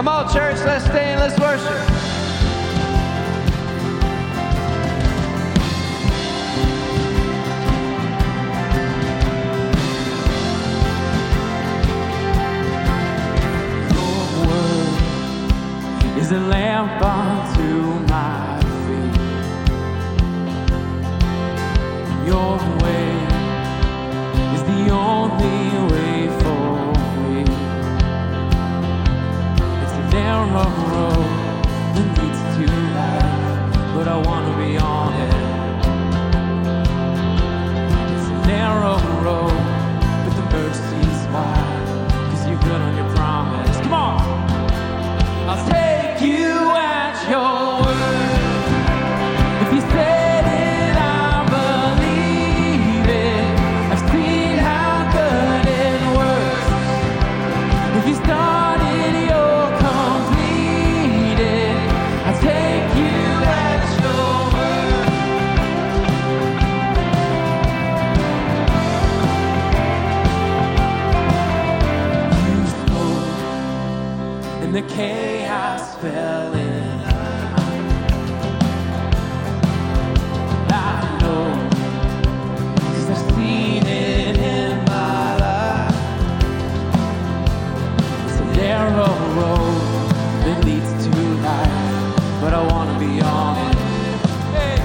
Come on, church, let's stand, let's worship. The lamp unto my feet. Your way is the only way for me. It's a narrow road that leads to life, but I want to be on it. It's a narrow road, but the mercy's wide, 'cause you're good on your promise. Come on! I'll take you at your word. If you said it, I believe it. I've seen how good it works. If you started, you'll complete it. I'll take you at your word. You spoke in the cave. Fell in. I know, 'cause I've seen it in my life. It's a narrow road that leads to life, but I want to be on it. Hey.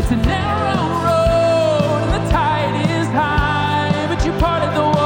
It's a narrow road and the tide is high, but you're part of the world.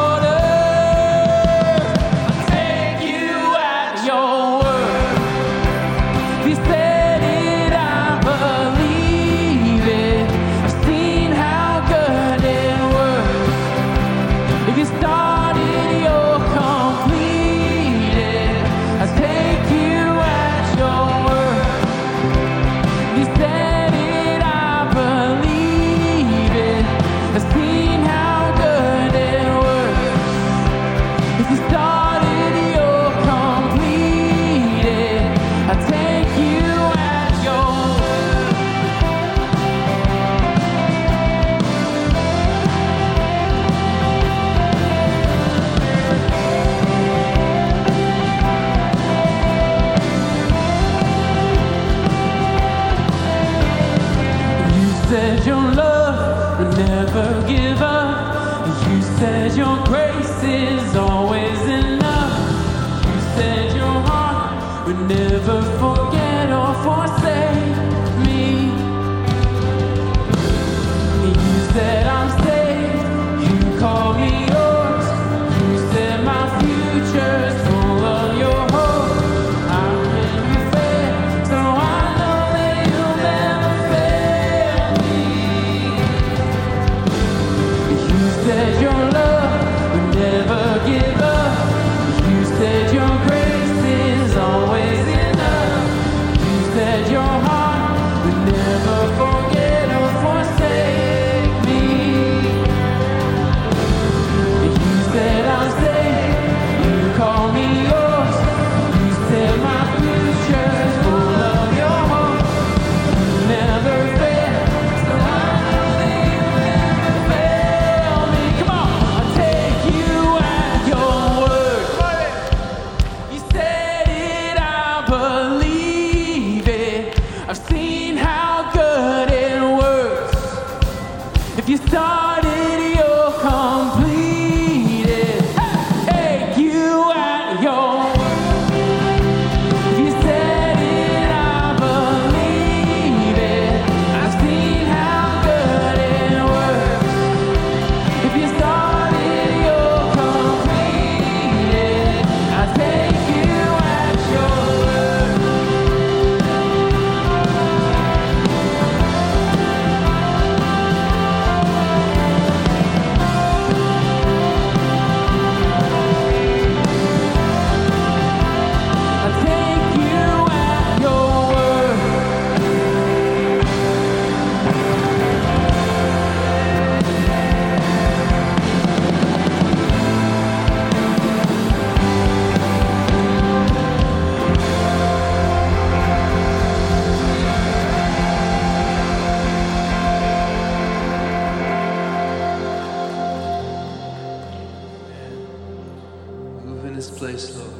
Place, Lord.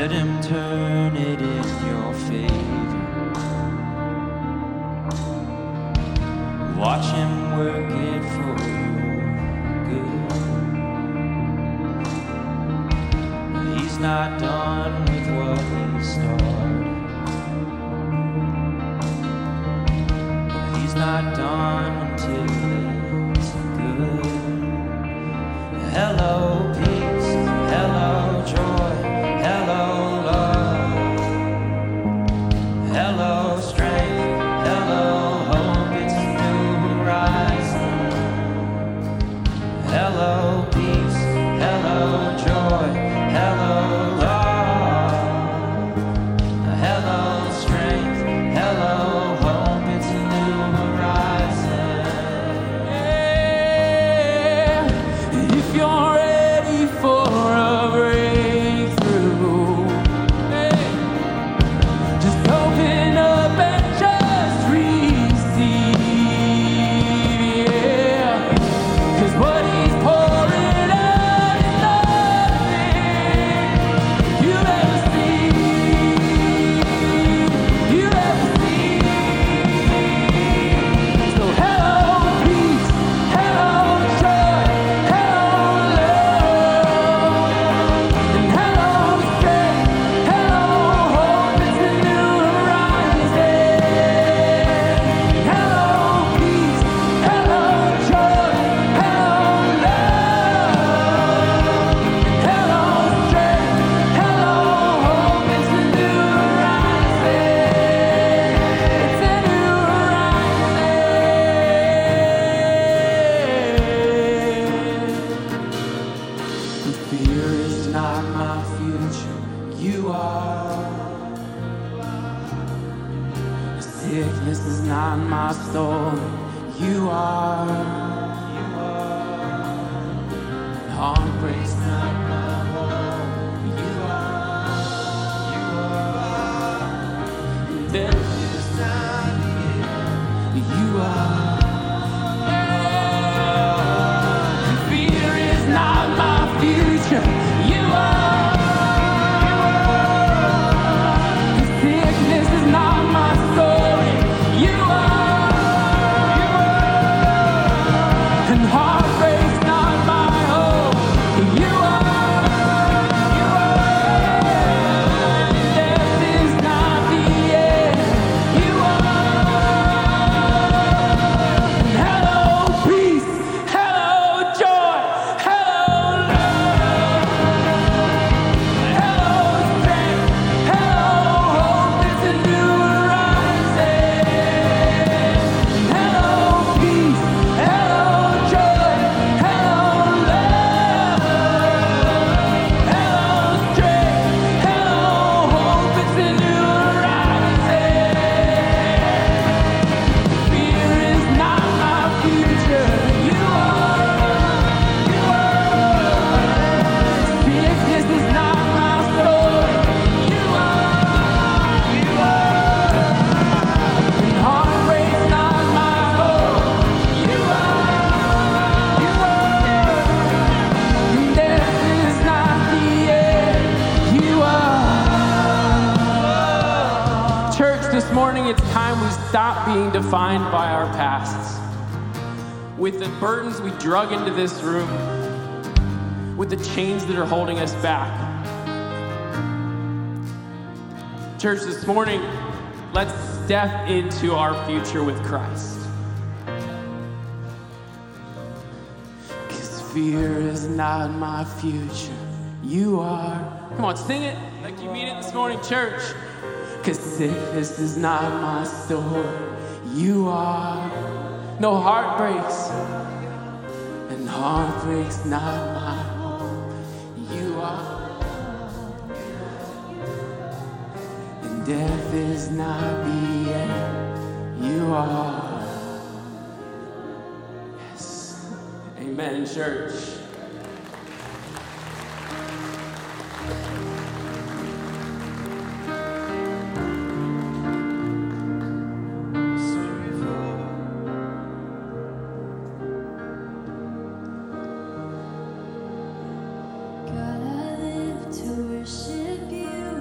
Let him turn it in your favor. Watch him work it for your good. He's not done with what he started. He's not done until it's good. Hello, peace. Hello, joy. Hello, love. Hello, strength. Hello, hope. It's a new horizon. Hello, peace. Hello, joy. Hello, love. Hello, strength. Hello, hope. It's a new horizon. Yeah. If you're ready for a breakthrough, just open up and just receive, yeah. 'Cause what he's pouring out is nothing you'll ever see, you'll ever see. So hello, peace, hello, joy, hello, love, and hello, strength, hello, hope. It's a new horizon. Hello, peace. Hello, joy. Hello, love. Hello, strength. Hello, hope. It's a new horizon. It's a new horizon. Fear is not my future. You are. Sickness is not my story. You are. Heartbreak's not my home. You are. Death is not the end. You are. Fear is not my future. You are. Sickness is not my story. You are. And heartbreak's not my home. You are. Death is not the end. You are. And hello, peace. Hello, joy. Hello, love. Hello, strength. Hello, hope. It's a new horizon. Hello, peace. Hello, joy. Hello, love. Hello, strength. Hello, hope. It's a new horizon. Fear is not my future. You are. You are. Sickness is not my story. You are. You are. And heartbreak's not my home. You are. You are. And death is not the end. You are. Church, this morning it's time we stop being defined by our pasts, with the burdens we drug into this room, with the chains that are holding us back. Church, this morning, let's step into our future with Christ. 'Cause fear is not my future. You are. Come on, sing it like you mean it this morning, church. 'Cause sickness is not my story. You are. No heartbreaks. And heartbreak's not my home. You are. And death is not the end. You are. Yes. Amen, church. God, I live to worship you.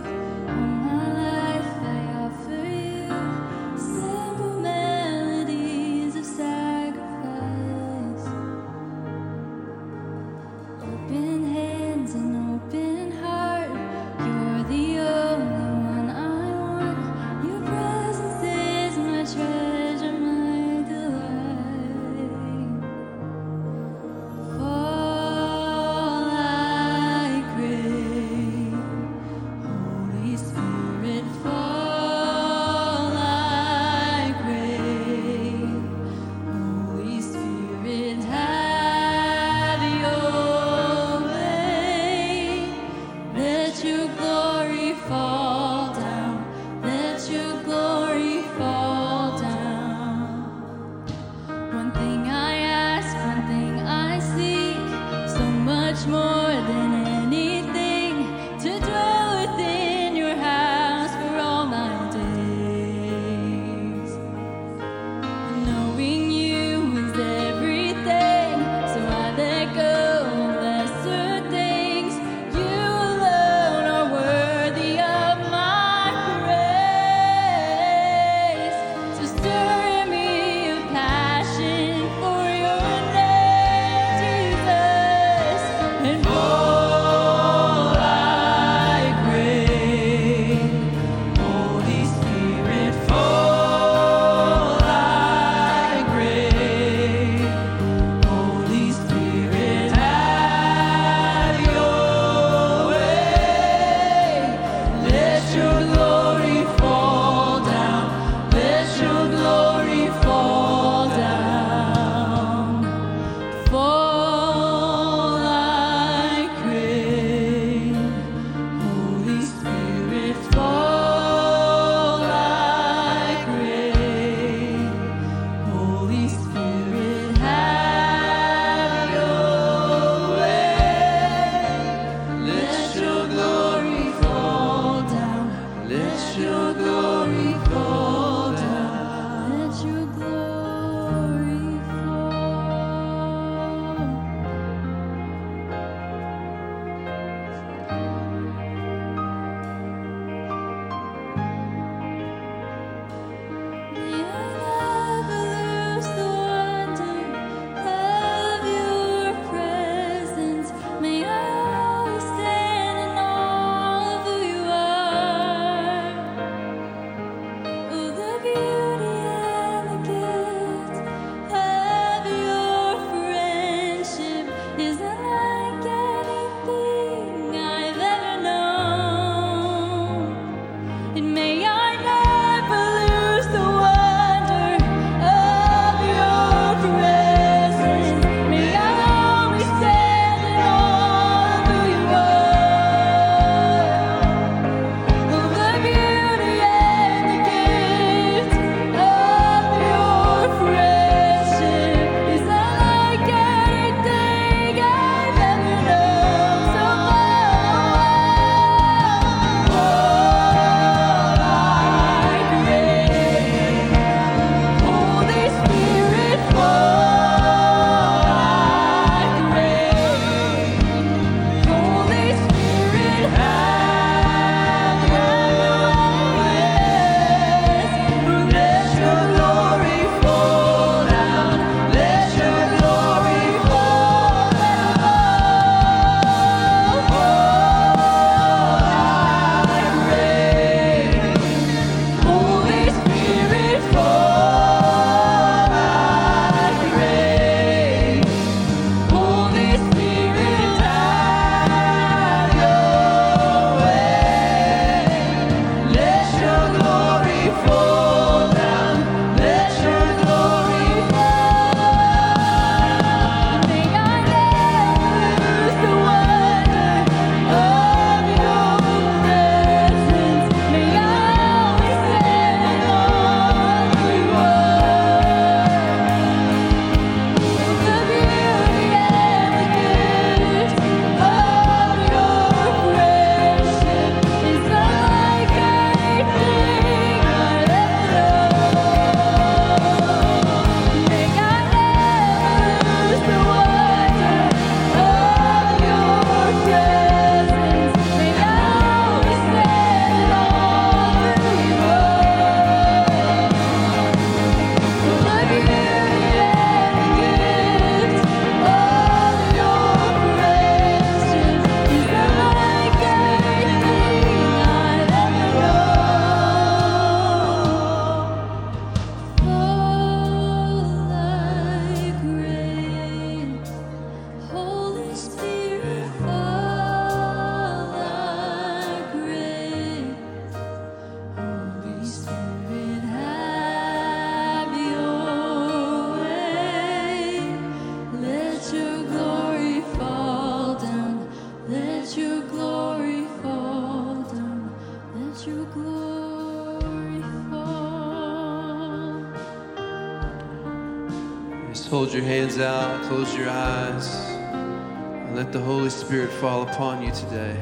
Just hold your hands out, close your eyes, and let the Holy Spirit fall upon you today.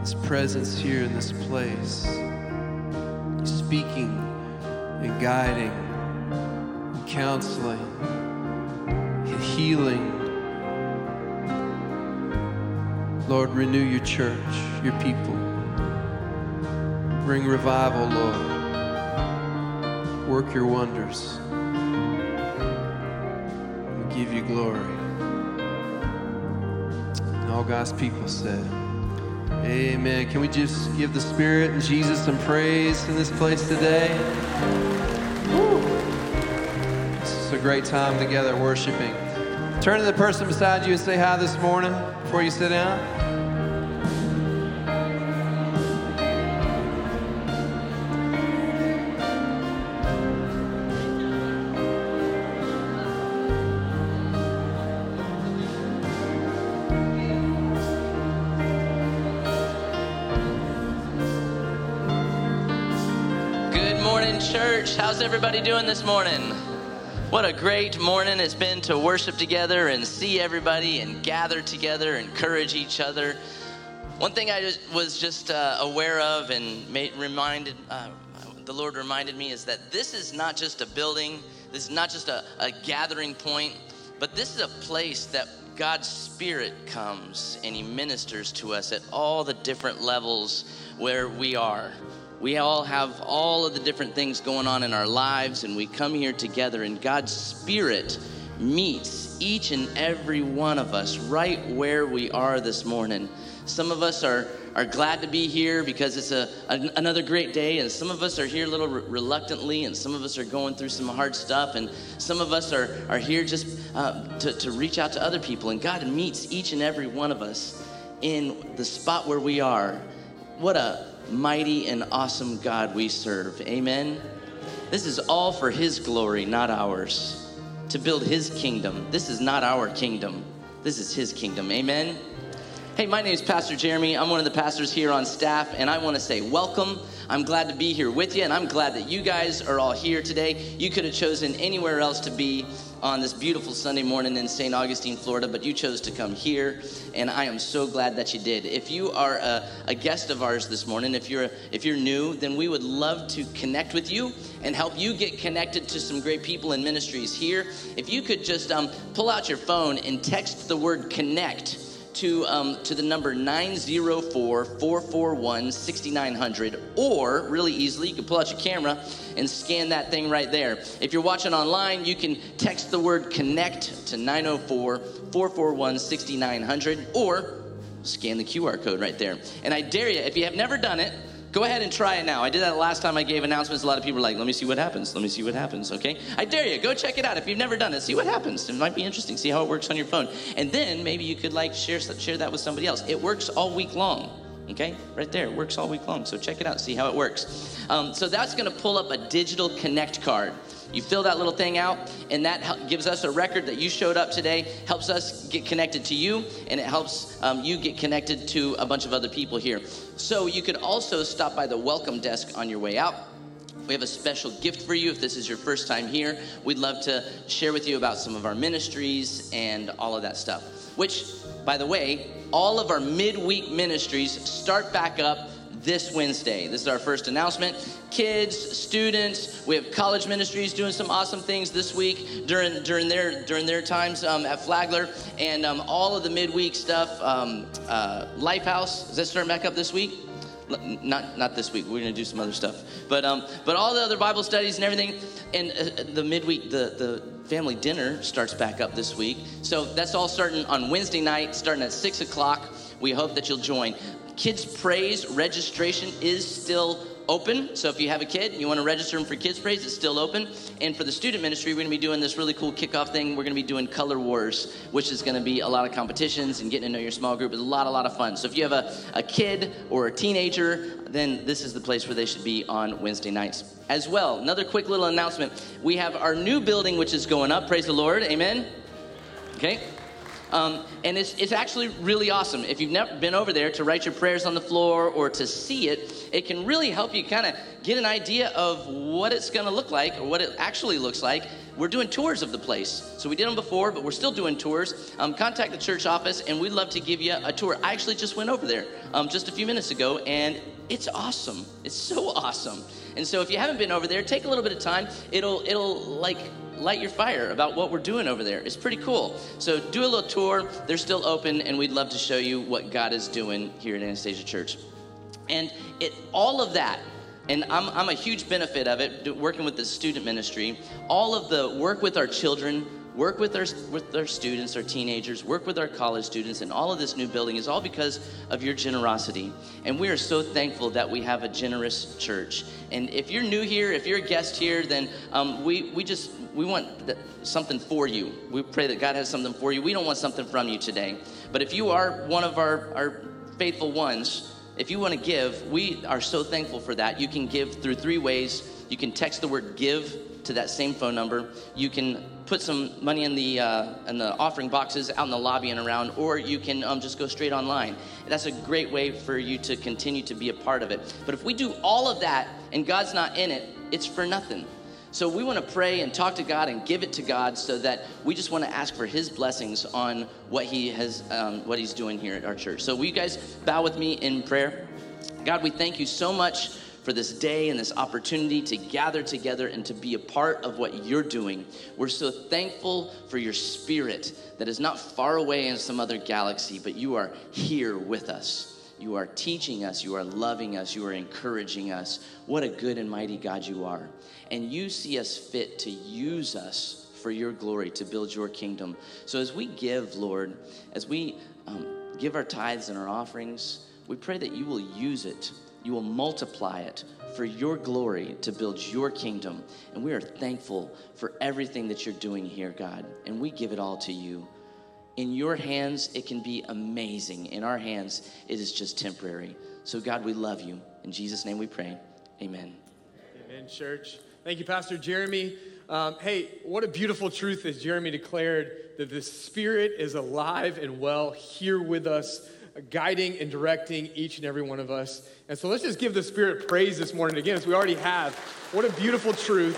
His presence here in this place, speaking and guiding, and counseling, and healing. Lord, renew your church, your people. Bring revival, Lord. Work your wonders. We give you glory. And all God's people said, amen. Can we just give the Spirit and Jesus some praise in this place today? Woo. This is a great time together worshiping. Turn to the person beside you and say hi this morning before you sit down. Church, how's everybody doing this morning? What a great morning it's been to worship together and see everybody and gather together, encourage each other. One thing I was aware of and the Lord reminded me is that this is not just a building, this is not just a gathering point, but this is a place that God's Spirit comes and He ministers to us at all the different levels where we are. We all have all of the different things going on in our lives, and we come here together, and God's Spirit meets each and every one of us right where we are this morning. Some of us are glad to be here because it's another great day, and some of us are here a little reluctantly, and some of us are going through some hard stuff, and some of us are here just to reach out to other people, and God meets each and every one of us in the spot where we are. What a mighty and awesome God we serve. Amen. This is all for His glory, not ours, to build His kingdom. This is not our kingdom. This is His kingdom. Amen. Hey, my name is Pastor Jeremy. I'm one of the pastors here on staff, and I want to say welcome. I'm glad to be here with you, and I'm glad that you guys are all here today. You could have chosen anywhere else to be on this beautiful Sunday morning in St. Augustine, Florida, but you chose to come here, and I am so glad that you did. If you are a guest of ours this morning, if you're new, then we would love to connect with you and help you get connected to some great people and ministries here. If you could just pull out your phone and text the word connect to the number 904-441-6900, or really easily, you can pull out your camera and scan that thing right there. If you're watching online, you can text the word connect to 904-441-6900, or scan the QR code right there. And I dare you, if you have never done it, go ahead and try it now. I did that last time I gave announcements. A lot of people were like, let me see what happens, okay? I dare you, go check it out. If you've never done it, see what happens. It might be interesting, see how it works on your phone. And then maybe you could share that with somebody else. It works all week long, okay? Right there, it works all week long. So check it out, see how it works. So that's gonna pull up a digital connect card. You fill that little thing out, and that gives us a record that you showed up today, helps us get connected to you, and it helps you get connected to a bunch of other people here. So you could also stop by the welcome desk on your way out. We have a special gift for you if this is your first time here. We'd love to share with you about some of our ministries and all of that stuff, which, by the way, all of our midweek ministries start back up this Wednesday. This is our first announcement. Kids, students, we have college ministries doing some awesome things this week during their times at Flagler, and all of the midweek stuff. Lifehouse, does that start back up this week? Not this week. We're gonna do some other stuff, but all the other Bible studies and everything, and the midweek the family dinner starts back up this week. So that's all starting on Wednesday night, starting at 6:00. We hope that you'll join. Kids Praise registration is still open. So if you have a kid and you want to register them for Kids Praise, it's still open. And for the student ministry, we're going to be doing this really cool kickoff thing. We're going to be doing Color Wars, which is going to be a lot of competitions and getting to know your small group. It's a lot of fun. So if you have a kid or a teenager, then this is the place where they should be on Wednesday nights. As well, another quick little announcement. We have our new building, which is going up. Praise the Lord. Amen. Okay. And it's actually really awesome. If you've never been over there, to write your prayers on the floor or to see it, it can really help you kind of get an idea of what it's going to look like or what it actually looks like. We're doing tours of the place. So we did them before, but we're still doing tours. Contact the church office, and we'd love to give you a tour. I actually just went over there just a few minutes ago, and it's awesome. It's so awesome. And so if you haven't been over there, take a little bit of time. It'll like light your fire about what we're doing over there. It's pretty cool. So do a little tour. They're still open, and we'd love to show you what God is doing here at Anastasia Church. And all of that, and I'm a huge benefit of it, working with the student ministry, all of the work with our children, work with our students, our teenagers, work with our college students, and all of this new building is all because of your generosity. And we are so thankful that we have a generous church. And if you're new here, if you're a guest here, then we want something for you. We pray that God has something for you. We don't want something from you today. But if you are one of our faithful ones, if you want to give, we are so thankful for that. You can give through three ways. You can text the word give to that same phone number. You can put some money in the offering boxes out in the lobby and around, or you can just go straight online. That's a great way for you to continue to be a part of it. But if we do all of that and God's not in it, it's for nothing. So we want to pray and talk to God and give it to God, so that we just want to ask for his blessings on what he has, what he's doing here at our church. So will you guys bow with me in prayer? God, we thank you so much for this day and this opportunity to gather together and to be a part of what you're doing. We're so thankful for your spirit that is not far away in some other galaxy, but you are here with us. You are teaching us, you are loving us, you are encouraging us. What a good and mighty God you are. And you see us fit to use us for your glory, to build your kingdom. So as we give, Lord, as we give our tithes and our offerings, we pray that you will use it. You will multiply it for your glory, to build your kingdom. And we are thankful for everything that you're doing here, God. And we give it all to you. In your hands, it can be amazing. In our hands, it is just temporary. So, God, we love you. In Jesus' name we pray. Amen. Amen, church. Thank you, Pastor Jeremy. Hey, what a beautiful truth, as Jeremy declared, that the Spirit is alive and well here with us, guiding and directing each and every one of us. And so let's just give the Spirit praise this morning again, as we already have. What a beautiful truth.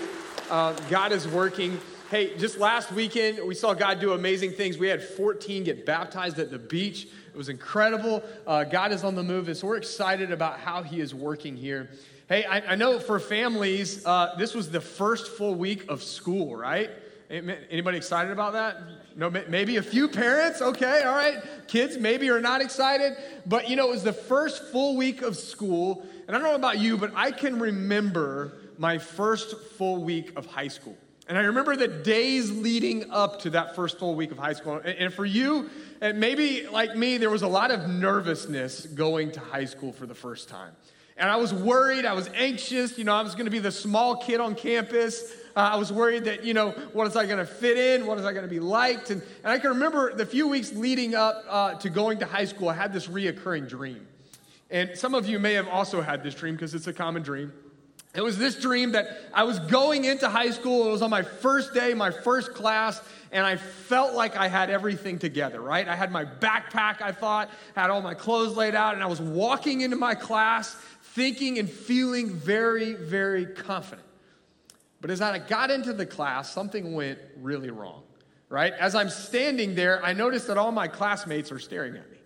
God is working. Hey, just last weekend, we saw God do amazing things. We had 14 get baptized at the beach. It was incredible. God is on the move, and so we're excited about how he is working here. Hey, I know for families, this was the first full week of school, right? Anybody excited about that? No, maybe a few parents. Okay, all right. Kids maybe are not excited. But, it was the first full week of school. And I don't know about you, but I can remember my first full week of high school. And I remember the days leading up to that first full week of high school. And for you, and maybe like me, there was a lot of nervousness going to high school for the first time. And I was worried. I was anxious. I was going to be the small kid on campus. I was worried that, what is I going to fit in? What is I going to be liked? And I can remember the few weeks leading up to going to high school, I had this reoccurring dream. And some of you may have also had this dream, because it's a common dream. It was this dream that I was going into high school. It was on my first day, my first class, and I felt like I had everything together, right? I had my backpack, I thought, had all my clothes laid out, and I was walking into my class thinking and feeling very, very confident. But as I got into the class, something went really wrong, right? As I'm standing there, I noticed that all my classmates are staring at me.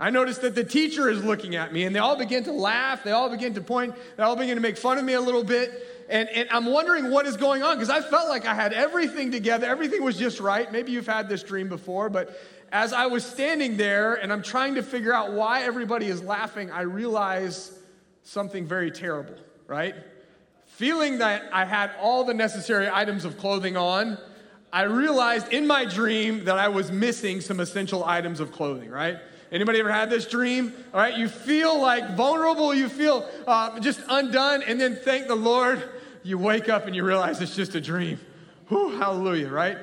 I noticed that the teacher is looking at me, and they all begin to laugh. They all begin to point. They all begin to make fun of me a little bit. And I'm wondering what is going on, because I felt like I had everything together. Everything was just right. Maybe you've had this dream before, but as I was standing there and I'm trying to figure out why everybody is laughing, I realized something very terrible, right? Feeling that I had all the necessary items of clothing on, I realized in my dream that I was missing some essential items of clothing, right? Anybody ever had this dream? All right, you feel like vulnerable, you feel just undone, and then thank the Lord, you wake up and you realize it's just a dream. Whew, hallelujah, right?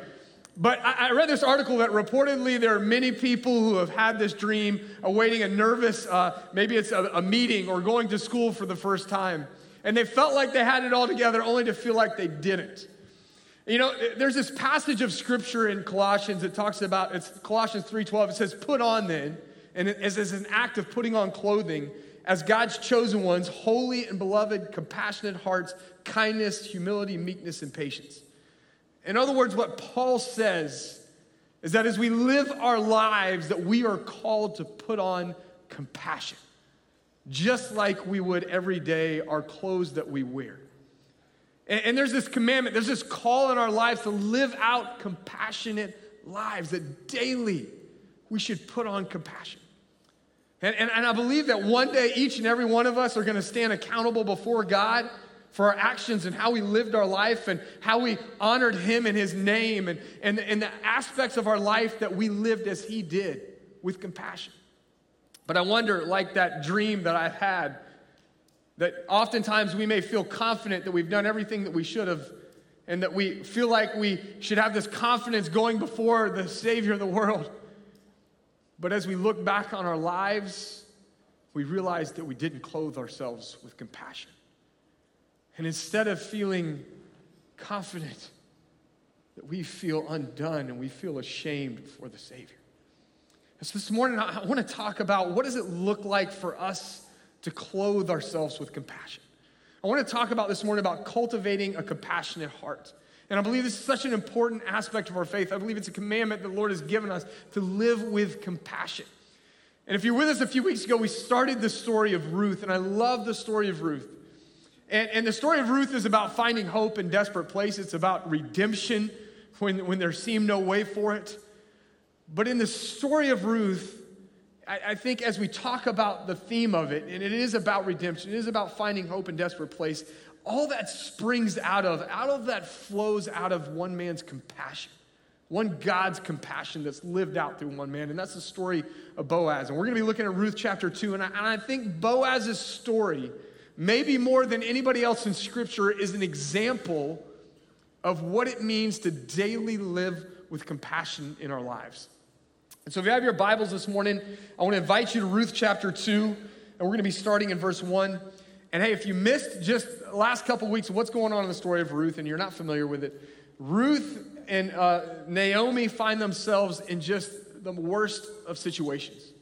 But I read this article that reportedly there are many people who have had this dream awaiting a nervous, maybe it's a meeting or going to school for the first time, and they felt like they had it all together only to feel like they didn't. You know, there's this passage of scripture in Colossians that talks about, it's Colossians 3:12, it says, put on then, and it is an act of putting on clothing, as God's chosen ones, holy and beloved, compassionate hearts, kindness, humility, meekness, and patience. In other words, what Paul says is that as we live our lives, that we are called to put on compassion, just like we would every day our clothes that we wear. And there's this commandment, there's this call in our lives to live out compassionate lives, that daily we should put on compassion. And I believe that one day each and every one of us are going to stand accountable before God for our actions and how we lived our life and how we honored him and his name and the aspects of our life that we lived as he did with compassion. But I wonder, like that dream that I had, that oftentimes we may feel confident that we've done everything that we should have and that we feel like we should have this confidence going before the Savior of the world. But as we look back on our lives, we realize that we didn't clothe ourselves with compassion. And instead of feeling confident, that we feel undone and we feel ashamed for the Savior. And so this morning, I want to talk about what does it look like for us to clothe ourselves with compassion. I want to talk about this morning about cultivating a compassionate heart. And I believe this is such an important aspect of our faith. I believe it's a commandment that the Lord has given us to live with compassion. And if you're with us a few weeks ago, we started the story of Ruth, and I love the story of Ruth. And the story of Ruth is about finding hope in desperate places. It's about redemption when there seemed no way for it. But in the story of Ruth, I think as we talk about the theme of it, and it is about redemption, it is about finding hope in desperate place, all that springs out of that flows out of one man's compassion, one God's compassion that's lived out through one man. And that's the story of Boaz. And we're going to be looking at Ruth chapter 2. And I think Boaz's story, maybe more than anybody else in Scripture, is an example of what it means to daily live with compassion in our lives. And so if you have your Bibles this morning, I want to invite you to Ruth chapter 2. And we're going to be starting in verse 1. And hey, if you missed just the last couple weeks of what's going on in the story of Ruth and you're not familiar with it, Ruth and Naomi find themselves in just the worst of situations.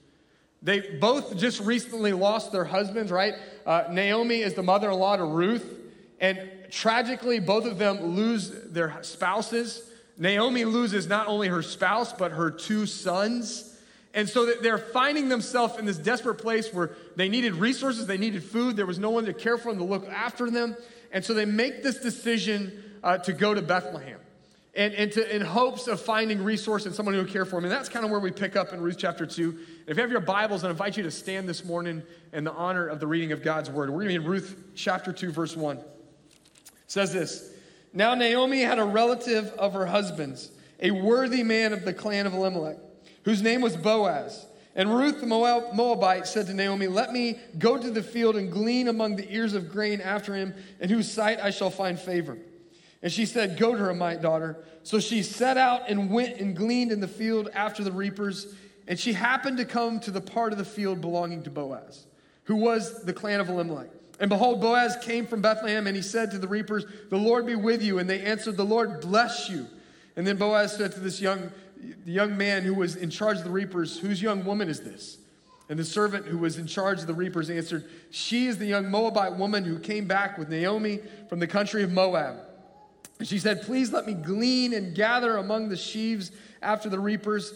They both just recently lost their husbands, right? Naomi is the mother-in-law to Ruth, and tragically, both of them lose their spouses. Naomi loses not only her spouse, but her two sons. And so they're finding themselves in this desperate place where they needed resources, they needed food, there was no one to care for them, to look after them. And so they make this decision to go to Bethlehem in hopes of finding resource and someone who would care for them. And that's kind of where we pick up in Ruth chapter 2. And if you have your Bibles, I invite you to stand this morning in the honor of the reading of God's word. We're going to be in Ruth chapter 2, verse 1. It says this, "Now Naomi had a relative of her husband's, a worthy man of the clan of Elimelech, whose name was Boaz. And Ruth the Moabite said to Naomi, 'Let me go to the field and glean among the ears of grain after him, in whose sight I shall find favor.' And she said, 'Go to her, my daughter.' So she set out and went and gleaned in the field after the reapers. And she happened to come to the part of the field belonging to Boaz, who was the clan of Elimelech. And behold, Boaz came from Bethlehem, and he said to the reapers, 'The Lord be with you.' And they answered, 'The Lord bless you.' And then Boaz said to this young man who was in charge of the reapers, 'Whose young woman is this?' And the servant who was in charge of the reapers answered, 'She is the young Moabite woman who came back with Naomi from the country of Moab.' And she said, 'Please let me glean and gather among the sheaves after the reapers.'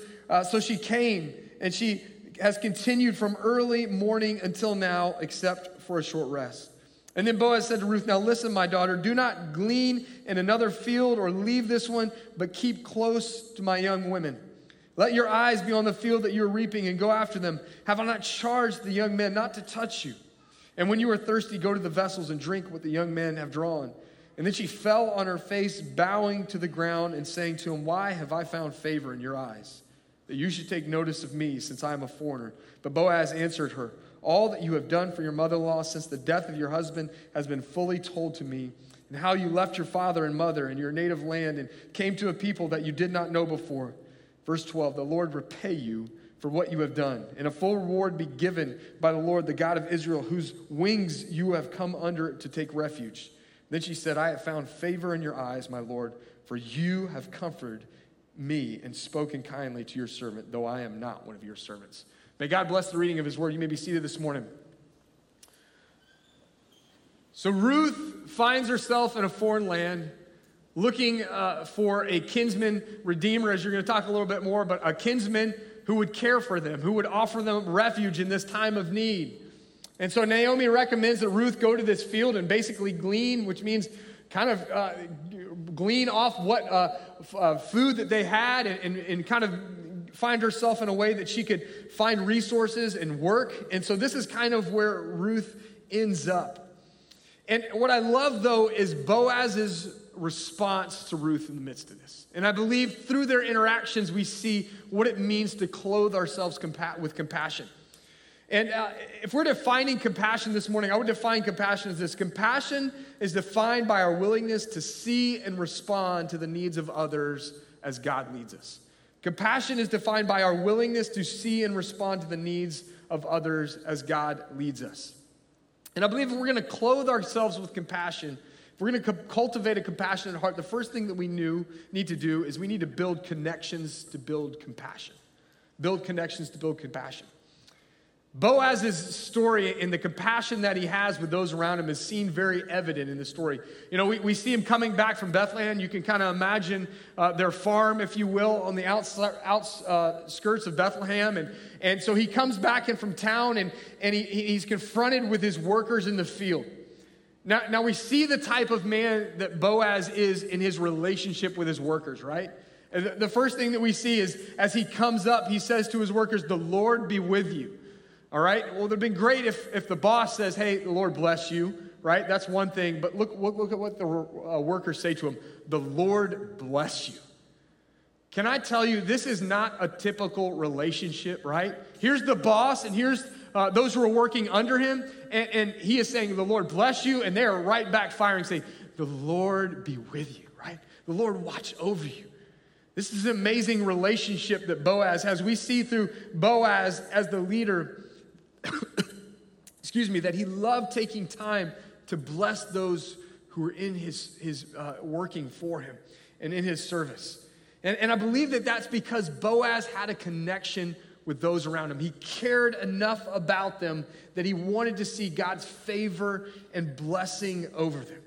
So she came, and she has continued from early morning until now, except for a short rest." And then Boaz said to Ruth, "Now listen, my daughter, do not glean in another field or leave this one, but keep close to my young women. Let your eyes be on the field that you are reaping and go after them. Have I not charged the young men not to touch you? And when you are thirsty, go to the vessels and drink what the young men have drawn." And then she fell on her face, bowing to the ground and saying to him, "Why have I found favor in your eyes, that you should take notice of me, since I am a foreigner?" But Boaz answered her, "All that you have done for your mother-in-law since the death of your husband has been fully told to me, and how you left your father and mother and your native land and came to a people that you did not know before. Verse 12, the Lord repay you for what you have done, and a full reward be given by the Lord, the God of Israel, whose wings you have come under to take refuge. Then she said, I have found favor in your eyes, my Lord, for you have comforted me and spoken kindly to your servant, though I am not one of your servants. May God bless the reading of his word. You may be seated this morning. So Ruth finds herself in a foreign land, looking for a kinsman redeemer, as you're going to talk a little bit more, but a kinsman who would care for them, who would offer them refuge in this time of need. And so Naomi recommends that Ruth go to this field and basically glean, which means kind of glean off what food that they had and kind of find herself in a way that she could find resources and work. And so this is kind of where Ruth ends up. And what I love, though, is Boaz's response to Ruth in the midst of this. And I believe through their interactions, we see what it means to clothe ourselves with compassion. And if we're defining compassion this morning, I would define compassion as this. Compassion is defined by our willingness to see and respond to the needs of others as God leads us. Compassion is defined by our willingness to see and respond to the needs of others as God leads us. And I believe if we're going to clothe ourselves with compassion, if we're going to cultivate a compassionate heart, the first thing that we need to do is we need to build connections to build compassion. Build connections to build compassion. Boaz's story and the compassion that he has with those around him is seen very evident in the story. You know, we see him coming back from Bethlehem. You can kind of imagine their farm, if you will, on the outskirts of Bethlehem. And so he comes back in from town, and he's confronted with his workers in the field. Now we see the type of man that Boaz is in his relationship with his workers, right? The first thing that we see is as he comes up, he says to his workers, the Lord be with you. All right? Well, it would have been great if the boss says, hey, the Lord bless you, right? That's one thing. But look at what the workers say to him. The Lord bless you. Can I tell you, this is not a typical relationship, right? Here's the boss, and here's those who are working under him, and he is saying, the Lord bless you, and they are right back firing, saying, the Lord be with you, right? The Lord watch over you. This is an amazing relationship that Boaz has. We see through Boaz as the leader, excuse me, that he loved taking time to bless those who were in his working for him and in his service. And I believe that that's because Boaz had a connection with those around him. He cared enough about them that he wanted to see God's favor and blessing over them.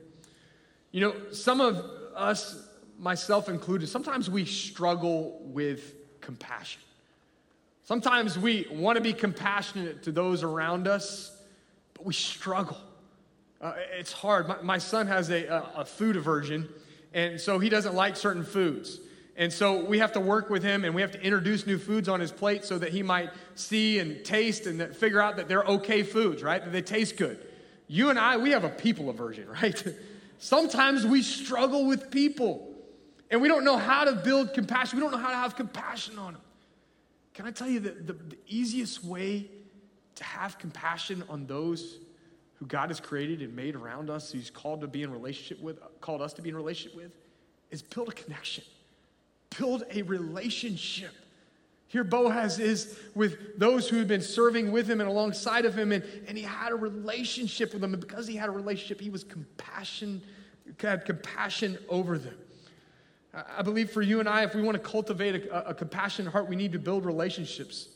You know, some of us, myself included, sometimes we struggle with compassion. Sometimes we want to be compassionate to those around us, but we struggle. It's hard. My son has a food aversion, and so he doesn't like certain foods. And so we have to work with him, and we have to introduce new foods on his plate so that he might see and taste and figure out that they're okay foods, right? That they taste good. You and I, we have a people aversion, right? Sometimes we struggle with people, and we don't know how to build compassion. We don't know how to have compassion on them. Can I tell you that the easiest way to have compassion on those who God has created and made around us, who's called us to be in relationship with, is build a connection. Build a relationship. Here Boaz is with those who had been serving with him and alongside of him, and he had a relationship with them. And because he had a relationship, he was had compassion over them. I believe for you and I, if we want to cultivate a compassionate heart, we need to build relationships.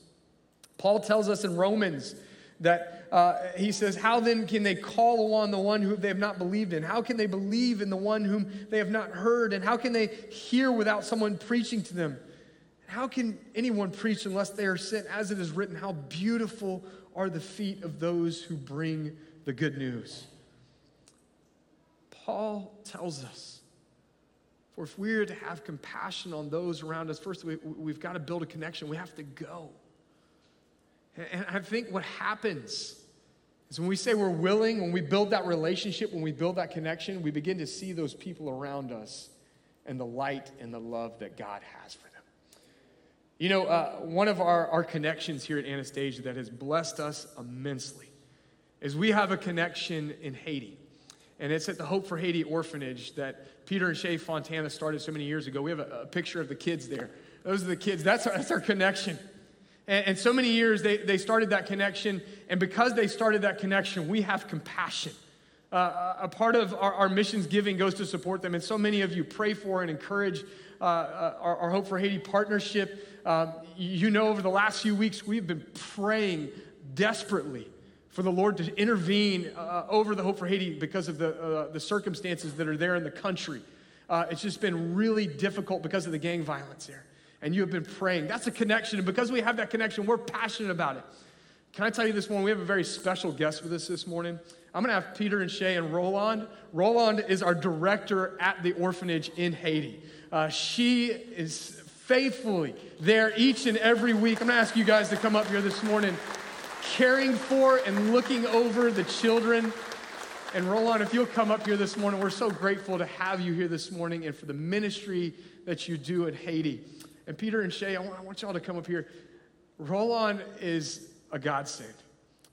Paul tells us in Romans that he says, how then can they call on the one who they have not believed in? How can they believe in the one whom they have not heard? And how can they hear without someone preaching to them? How can anyone preach unless they are sent? As it is written, how beautiful are the feet of those who bring the good news. Paul tells us, for if we're to have compassion on those around us, first we've got to build a connection. We have to go. And I think what happens is when we say we're willing, when we build that relationship, when we build that connection, we begin to see those people around us and the light and the love that God has for them. You know, one of our connections here at Anastasia that has blessed us immensely is we have a connection in Haiti. And it's at the Hope for Haiti orphanage that Peter and Shay Fontana started so many years ago. We have a picture of the kids there. Those are the kids. That's our connection. And so many years, they started that connection, and because they started that connection, we have compassion A part of our missions giving goes to support them. And so many of you pray for and encourage our Hope for Haiti partnership. Over the last few weeks, we've been praying desperately for the Lord to intervene over the Hope for Haiti because of the circumstances that are there in the country. It's just been really difficult because of the gang violence there. And you have been praying. That's a connection. And because we have that connection, we're passionate about it. Can I tell you this morning, we have a very special guest with us this morning. I'm going to have Peter and Shay and Roland. Roland is our director at the orphanage in Haiti. She is faithfully there each and every week. I'm going to ask you guys to come up here this morning, caring for and looking over the children. And Roland, if you'll come up here this morning, we're so grateful to have you here this morning and for the ministry that you do in Haiti. And Peter and Shay, I want y'all to come up here. Roland is a godsend.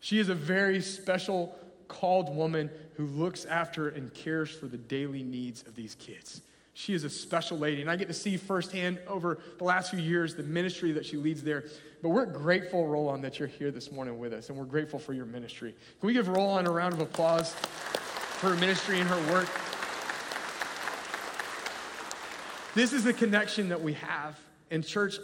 She is a very special called woman who looks after and cares for the daily needs of these kids. She is a special lady, and I get to see firsthand over the last few years the ministry that she leads there. But we're grateful, Roland, that you're here this morning with us, and we're grateful for your ministry. Can we give Roland a round of applause for her ministry and her work? This is the connection that we have in church.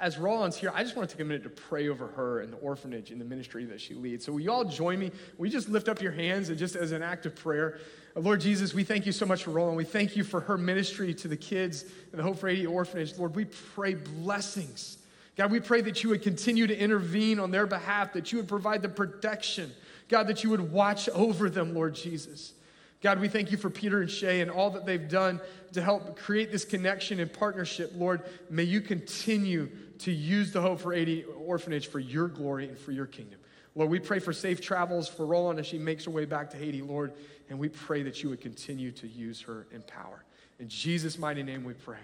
As Roland's here, I just want to take a minute to pray over her and the orphanage and the ministry that she leads. So will you all join me? Will you just lift up your hands and just as an act of prayer? Lord Jesus, we thank you so much for Roland. We thank you for her ministry to the kids in the Hope for Haiti orphanage. Lord, we pray blessings. God, we pray that you would continue to intervene on their behalf, that you would provide the protection. God, that you would watch over them, Lord Jesus. God, we thank you for Peter and Shay and all that they've done to help create this connection and partnership. Lord, may you continue to use the Hope for Haiti orphanage for your glory and for your kingdom. Lord, we pray for safe travels for Roland as she makes her way back to Haiti, Lord, and we pray that you would continue to use her in power. In Jesus' mighty name we pray.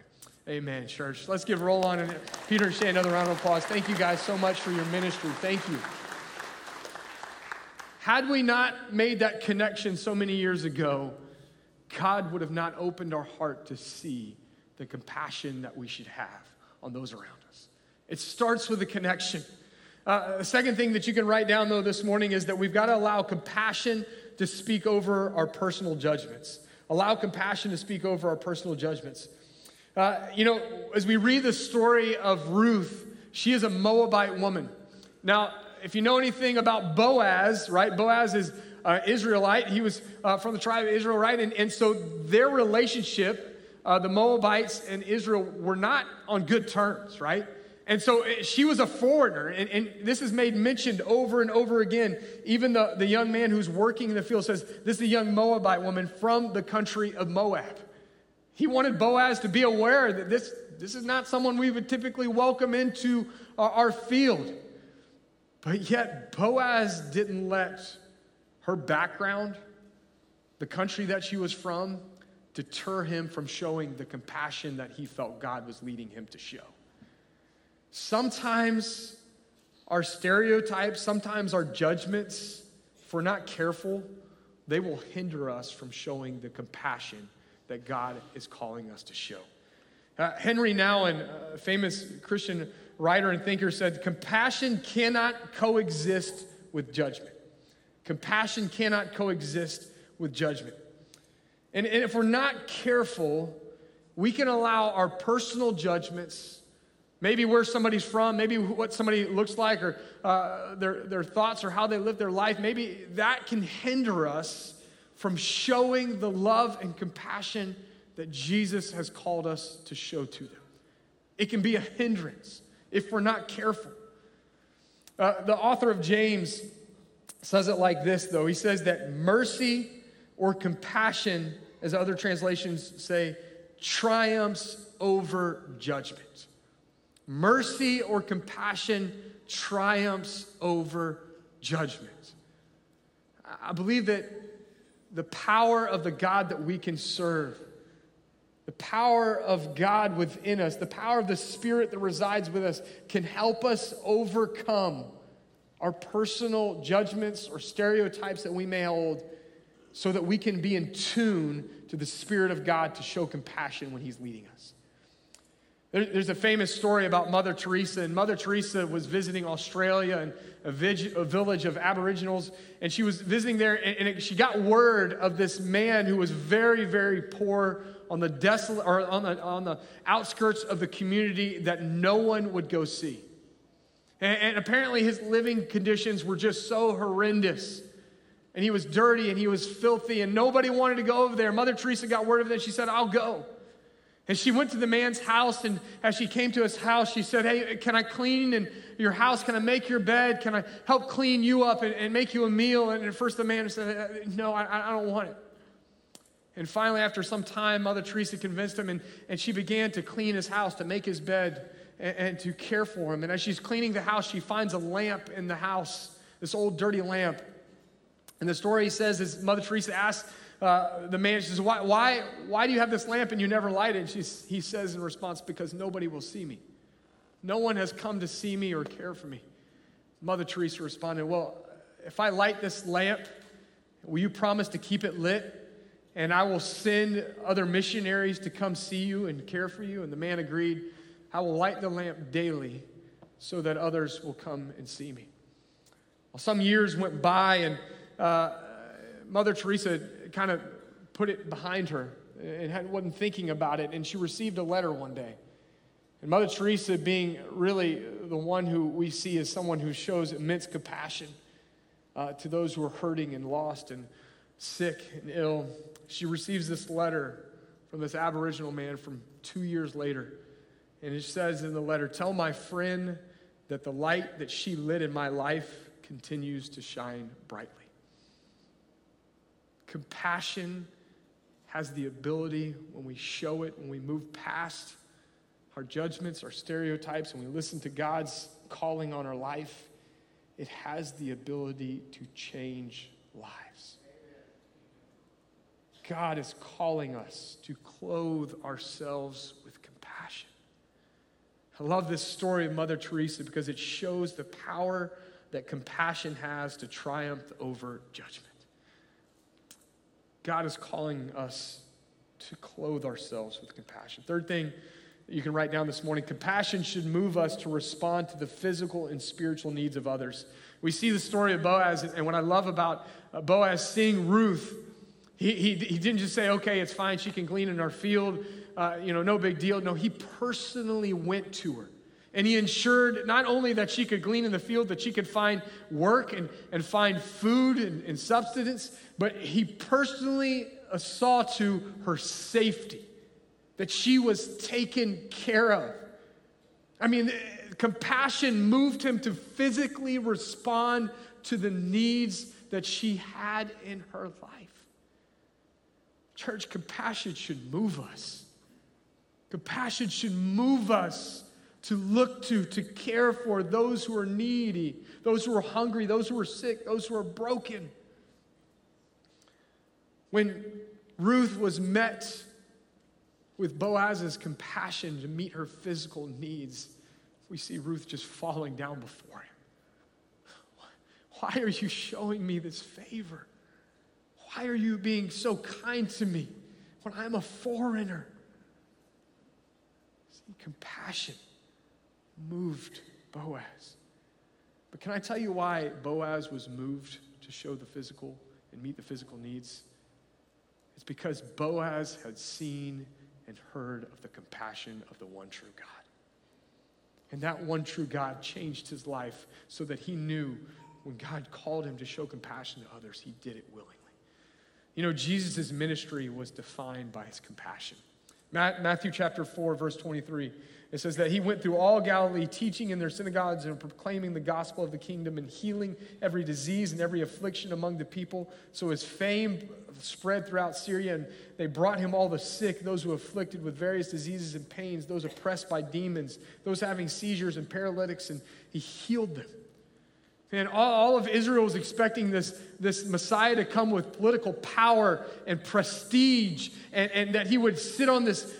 Amen, church. Let's give Roland and Peter and Shay another round of applause. Thank you guys so much for your ministry. Thank you. Had we not made that connection so many years ago, God would have not opened our heart to see the compassion that we should have on those around us. It starts with a connection. The second thing that you can write down, though, this morning is that we've got to allow compassion to speak over our personal judgments. Allow compassion to speak over our personal judgments. As we read the story of Ruth, she is a Moabite woman. Now, if you know anything about Boaz, right? Boaz is Israelite. He was from the tribe of Israel, right? And so their relationship, the Moabites and Israel, were not on good terms, right? And so she was a foreigner, and this is made mentioned over and over again. Even the young man who's working in the field says, this is a young Moabite woman from the country of Moab. He wanted Boaz to be aware that this is not someone we would typically welcome into our field. But yet, Boaz didn't let her background, the country that she was from, deter him from showing the compassion that he felt God was leading him to show. Sometimes our stereotypes, sometimes our judgments, if we're not careful, they will hinder us from showing the compassion that God is calling us to show. Henry Nouwen, a famous Christian writer and thinker, said, compassion cannot coexist with judgment. Compassion cannot coexist with judgment. And if we're not careful, we can allow our personal judgments, maybe where somebody's from, maybe what somebody looks like, or their thoughts or how they live their life, maybe that can hinder us from showing the love and compassion that Jesus has called us to show to them. It can be a hindrance if we're not careful. The author of James says it like this, though. He says that mercy or compassion, as other translations say, triumphs over judgment. Mercy or compassion triumphs over judgment. I believe that the power of the God that we can serve, the power of God within us, the power of the Spirit that resides with us can help us overcome our personal judgments or stereotypes that we may hold so that we can be in tune to the Spirit of God to show compassion when he's leading us. There's a famous story about Mother Teresa, and Mother Teresa was visiting Australia and a village of Aboriginals, and she was visiting there, and she got word of this man who was very, very poor on the on the outskirts of the community that no one would go see. And apparently his living conditions were just so horrendous. And he was dirty and he was filthy and nobody wanted to go over there. Mother Teresa got word of it and she said, "I'll go." And she went to the man's house, and as she came to his house, she said, "Hey, can I clean in your house? Can I make your bed? Can I help clean you up and make you a meal?" And at first the man said, "No, I don't want it." And finally, after some time, Mother Teresa convinced him, and she began to clean his house, to make his bed, and to care for him. And as she's cleaning the house, she finds a lamp in the house, this old dirty lamp. And the story says is Mother Teresa asked the man, she says, why do you have this lamp and you never light it? And he says in response, "Because nobody will see me. No one has come to see me or care for me." Mother Teresa responded, "Well, if I light this lamp, will you promise to keep it lit? And I will send other missionaries to come see you and care for you." And the man agreed, "I will light the lamp daily so that others will come and see me." Well, some years went by, and Mother Teresa kind of put it behind her and wasn't thinking about it. And she received a letter one day. And Mother Teresa, being really the one who we see as someone who shows immense compassion to those who are hurting and lost and sick and ill, she receives this letter from this Aboriginal man from 2 years later. And it says in the letter, "Tell my friend that the light that she lit in my life continues to shine brightly." Compassion has the ability, when we show it, when we move past our judgments, our stereotypes, and we listen to God's calling on our life, it has the ability to change lives. God is calling us to clothe ourselves with compassion. I love this story of Mother Teresa because it shows the power that compassion has to triumph over judgment. God is calling us to clothe ourselves with compassion. Third thing that you can write down this morning, compassion should move us to respond to the physical and spiritual needs of others. We see the story of Boaz, and what I love about Boaz seeing Ruth, he didn't just say, "Okay, it's fine, she can glean in our field. No big deal." No, he personally went to her. And he ensured not only that she could glean in the field, that she could find work and find food and subsistence, but he personally saw to her safety, that she was taken care of. I mean, compassion moved him to physically respond to the needs that she had in her life. Church, compassion should move us. Compassion should move us to look to care for those who are needy, those who are hungry, those who are sick, those who are broken. When Ruth was met with Boaz's compassion to meet her physical needs, we see Ruth just falling down before him. "Why are you showing me this favor? Why are you being so kind to me when I'm a foreigner?" See, compassion moved Boaz. But can I tell you why Boaz was moved to show the physical and meet the physical needs? It's because Boaz had seen and heard of the compassion of the one true God. And that one true God changed his life so that he knew when God called him to show compassion to others, he did it willingly. Jesus' ministry was defined by his compassion. Matthew chapter 4, verse 23, it says that he went through all Galilee, teaching in their synagogues and proclaiming the gospel of the kingdom and healing every disease and every affliction among the people. So his fame spread throughout Syria, and they brought him all the sick, those who were afflicted with various diseases and pains, those oppressed by demons, those having seizures and paralytics, and he healed them. And all of Israel was expecting this Messiah to come with political power and prestige, and that he would sit on this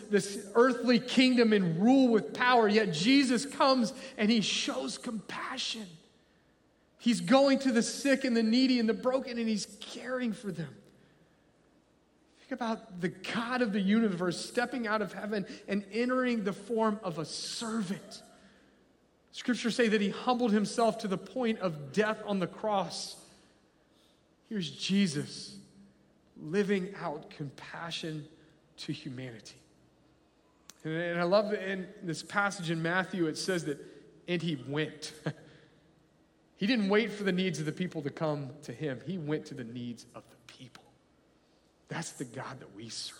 earthly kingdom and rule with power. Yet Jesus comes and he shows compassion. He's going to the sick and the needy and the broken, and he's caring for them. Think about the God of the universe stepping out of heaven and entering the form of a servant. Scriptures say that he humbled himself to the point of death on the cross. Here's Jesus living out compassion to humanity. And I love that in this passage in Matthew, it says that, and he went. He didn't wait for the needs of the people to come to him. He went to the needs of the people. That's the God that we serve.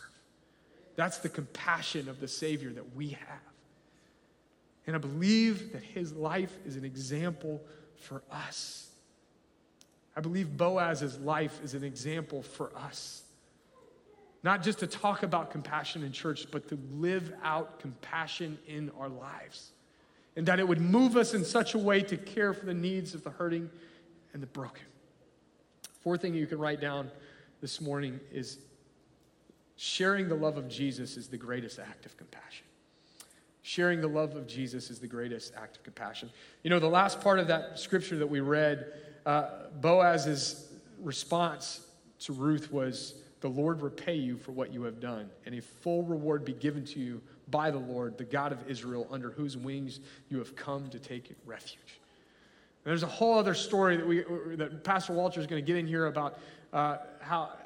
That's the compassion of the Savior that we have. And I believe that his life is an example for us. I believe Boaz's life is an example for us. Not just to talk about compassion in church, but to live out compassion in our lives. And that it would move us in such a way to care for the needs of the hurting and the broken. Fourth thing you can write down this morning is sharing the love of Jesus is the greatest act of compassion. Sharing the love of Jesus is the greatest act of compassion. You know, the last part of that scripture that we read, Boaz's response to Ruth was, "The Lord repay you for what you have done, and a full reward be given to you by the Lord, the God of Israel, under whose wings you have come to take refuge." And there's a whole other story that Pastor Walter is going to get in here about how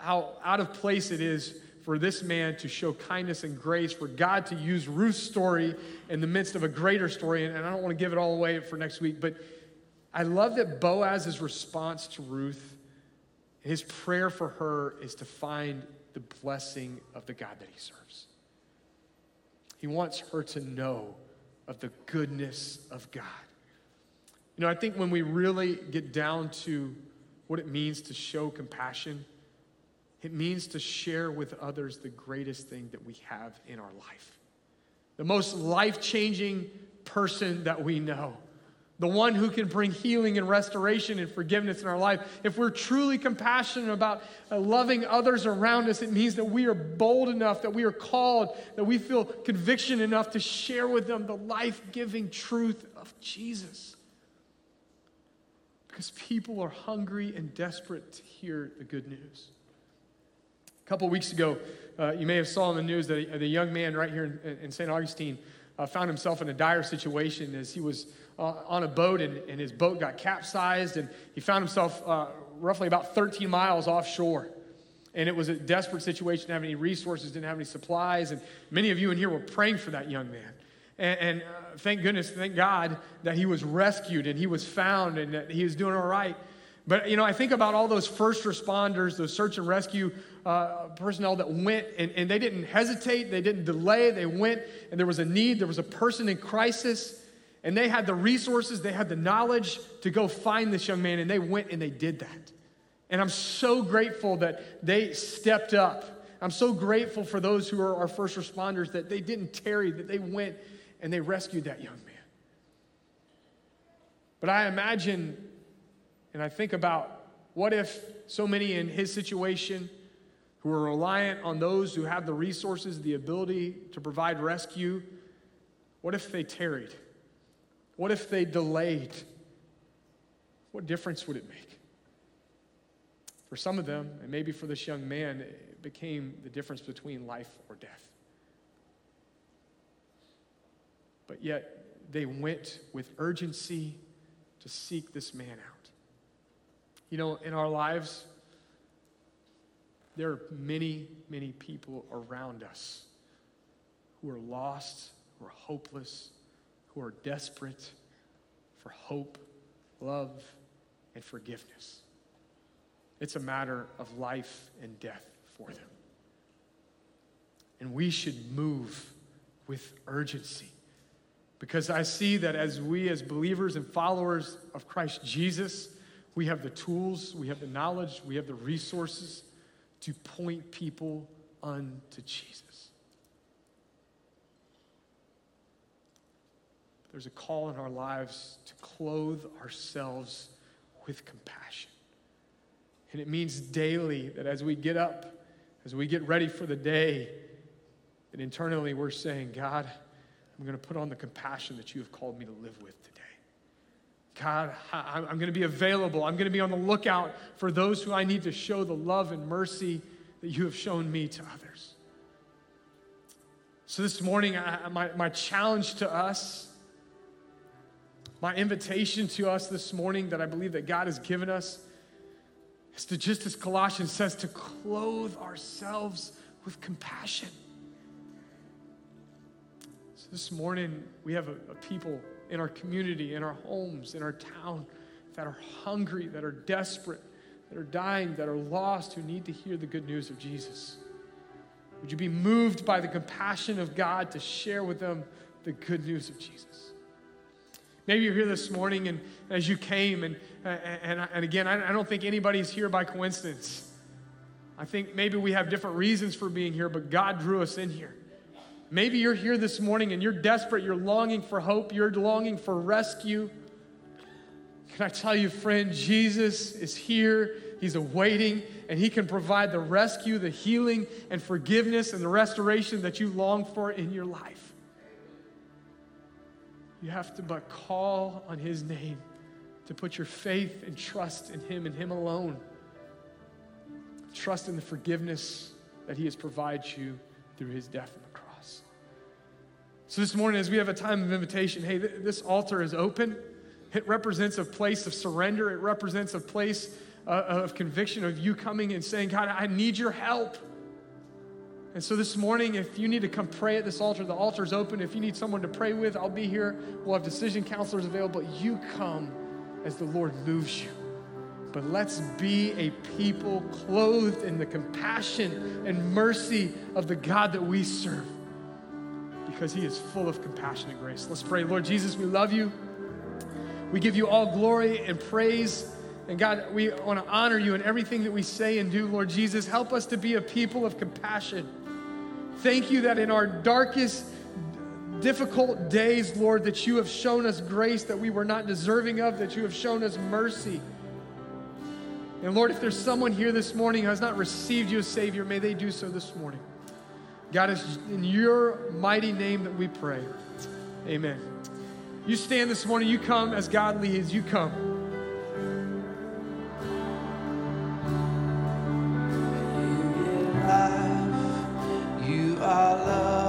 out of place it is for this man to show kindness and grace, for God to use Ruth's story in the midst of a greater story. And I don't want to give it all away for next week, but I love that Boaz's response to Ruth, his prayer for her, is to find the blessing of the God that he serves. He wants her to know of the goodness of God. You know, I think when we really get down to what it means to show compassion, it means to share with others the greatest thing that we have in our life. The most life-changing person that we know. The one who can bring healing and restoration and forgiveness in our life. If we're truly compassionate about loving others around us, it means that we are bold enough, that we are called, that we feel conviction enough to share with them the life-giving truth of Jesus. Because people are hungry and desperate to hear the good news. A couple weeks ago, you may have saw in the news that the young man right here in St. Augustine found himself in a dire situation as he was on a boat, and his boat got capsized, and he found himself roughly about 13 miles offshore. And it was a desperate situation, didn't have any resources, didn't have any supplies, and many of you in here were praying for that young man. And thank goodness, thank God that he was rescued and he was found and that he was doing all right. But, you know, I think about all those first responders, those search and rescue personnel that went, and they didn't hesitate, they didn't delay, they went, and there was a need, there was a person in crisis. And they had the resources, they had the knowledge to go find this young man, and they went and they did that. And I'm so grateful that they stepped up. I'm so grateful for those who are our first responders that they didn't tarry, that they went and they rescued that young man. But I imagine and I think about, what if so many in his situation who are reliant on those who have the resources, the ability to provide rescue, what if they tarried? What if they delayed? What difference would it make? For some of them, and maybe for this young man, it became the difference between life or death. But yet, they went with urgency to seek this man out. You know, in our lives, there are many, many people around us who are lost, who are hopeless, who are desperate for hope, love, and forgiveness. It's a matter of life and death for them. And we should move with urgency, because I see that as we, as believers and followers of Christ Jesus, we have the tools, we have the knowledge, we have the resources to point people unto Jesus. There's a call in our lives to clothe ourselves with compassion. And it means daily that as we get up, as we get ready for the day, that internally we're saying, God, I'm going to put on the compassion that you have called me to live with today. God, I'm going to be available. I'm going to be on the lookout for those who I need to show the love and mercy that you have shown me to others. So this morning, my challenge to us, my invitation to us this morning that I believe that God has given us is to, just as Colossians says, to clothe ourselves with compassion. So this morning, we have a people in our community, in our homes, in our town, that are hungry, that are desperate, that are dying, that are lost, who need to hear the good news of Jesus. Would you be moved by the compassion of God to share with them the good news of Jesus? Maybe you're here this morning, and as you came, and again, I don't think anybody's here by coincidence. I think maybe we have different reasons for being here, but God drew us in here. Maybe you're here this morning, and you're desperate, you're longing for hope, you're longing for rescue. Can I tell you, friend, Jesus is here, he's awaiting, and he can provide the rescue, the healing, and forgiveness, and the restoration that you long for in your life. You have to but call on his name, to put your faith and trust in him and him alone. Trust in the forgiveness that he has provided you through his death on the cross. So this morning, as we have a time of invitation, hey, this altar is open. It represents a place of surrender. It represents a place of conviction, of you coming and saying, God, I need your help. And so this morning, if you need to come pray at this altar, the altar's open. If you need someone to pray with, I'll be here. We'll have decision counselors available. You come as the Lord moves you. But let's be a people clothed in the compassion and mercy of the God that we serve, because he is full of compassion and grace. Let's pray. Lord Jesus, we love you. We give you all glory and praise. And God, we want to honor you in everything that we say and do. Lord Jesus, help us to be a people of compassion. Thank you that in our darkest, difficult days, Lord, that you have shown us grace that we were not deserving of, that you have shown us mercy. And Lord, if there's someone here this morning who has not received you as Savior, may they do so this morning. God, it's in your mighty name that we pray. Amen. You stand this morning, you come as God leads, you come. Your breath in our lives.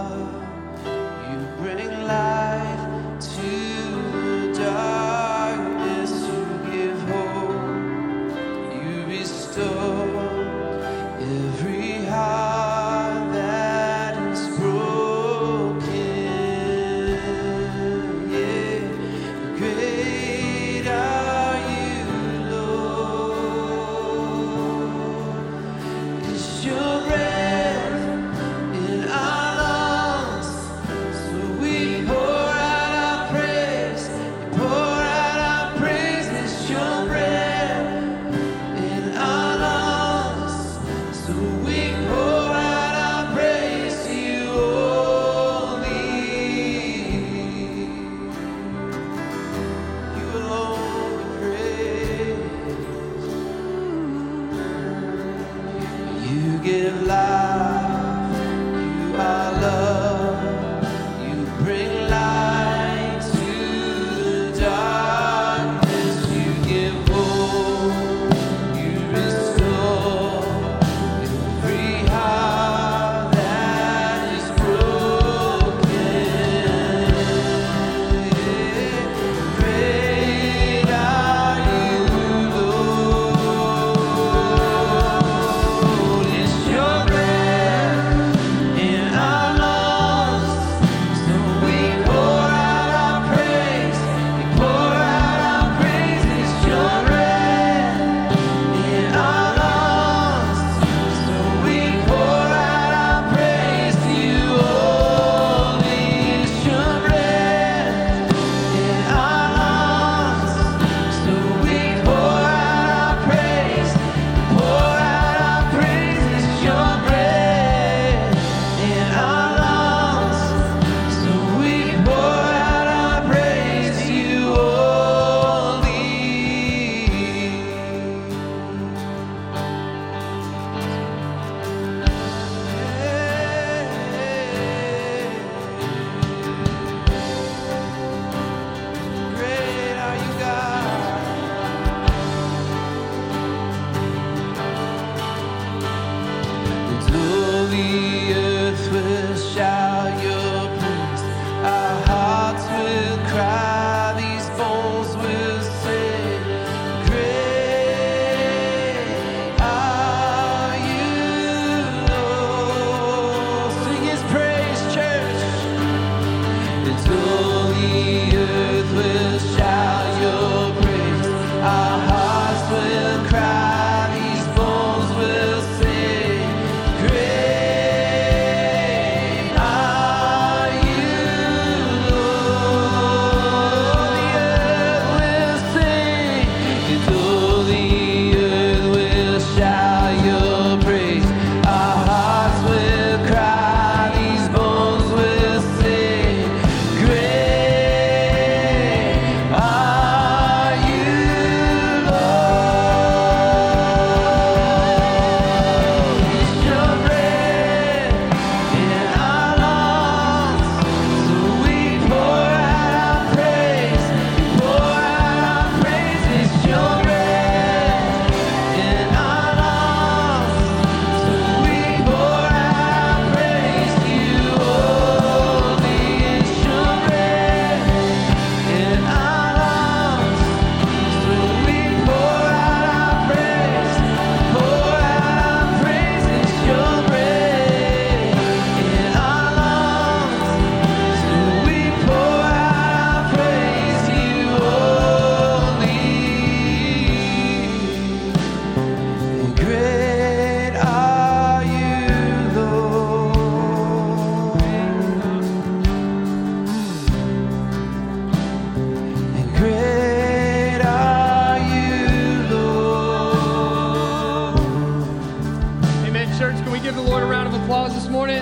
applause this morning?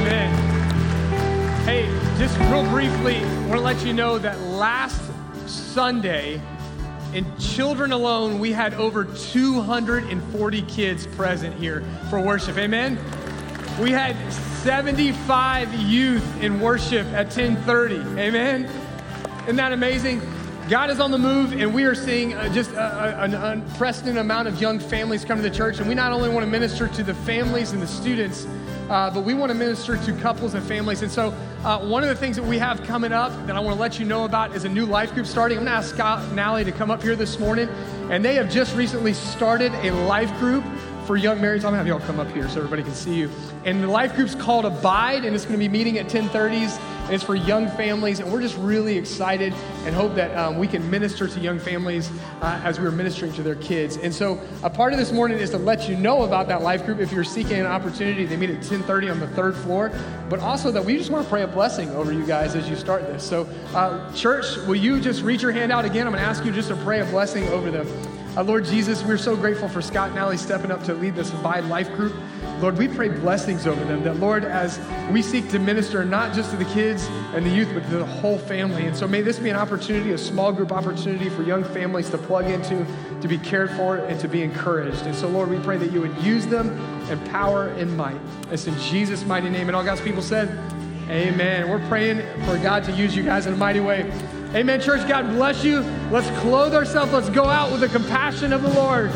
Amen. Hey, just real briefly, I want to let you know that last Sunday, in children alone, we had over 240 kids present here for worship. Amen? We had 75 youth in worship at 10:30. Amen? Isn't that amazing? God is on the move, and we are seeing just an unprecedented amount of young families come to the church. And we not only want to minister to the families and the students, but we want to minister to couples and families. And so one of the things that we have coming up that I want to let you know about is a new life group starting. I'm going to ask Scott and Allie to come up here this morning. And they have just recently started a life group for young marrieds. I'm going to have y'all come up here so everybody can see you. And the life group's called Abide, and it's going to be meeting at 10:30s. And it's for young families, and we're just really excited and hope that we can minister to young families as we're ministering to their kids. And so a part of this morning is to let you know about that life group. If you're seeking an opportunity, they meet at 10:30 on the third floor, but also that we just want to pray a blessing over you guys as you start this. So church, will you just reach your hand out again? I'm going to ask you just to pray a blessing over them. Lord Jesus, we're so grateful for Scott and Allie stepping up to lead this Abide Life group. Lord, we pray blessings over them, that, Lord, as we seek to minister not just to the kids and the youth, but to the whole family. And so may this be an opportunity, a small group opportunity for young families to plug into, to be cared for, and to be encouraged. And so, Lord, we pray that you would use them in power and might. It's in Jesus' mighty name. And all God's people said, amen. We're praying for God to use you guys in a mighty way. Amen, church. God bless you. Let's clothe ourselves. Let's go out with the compassion of the Lord.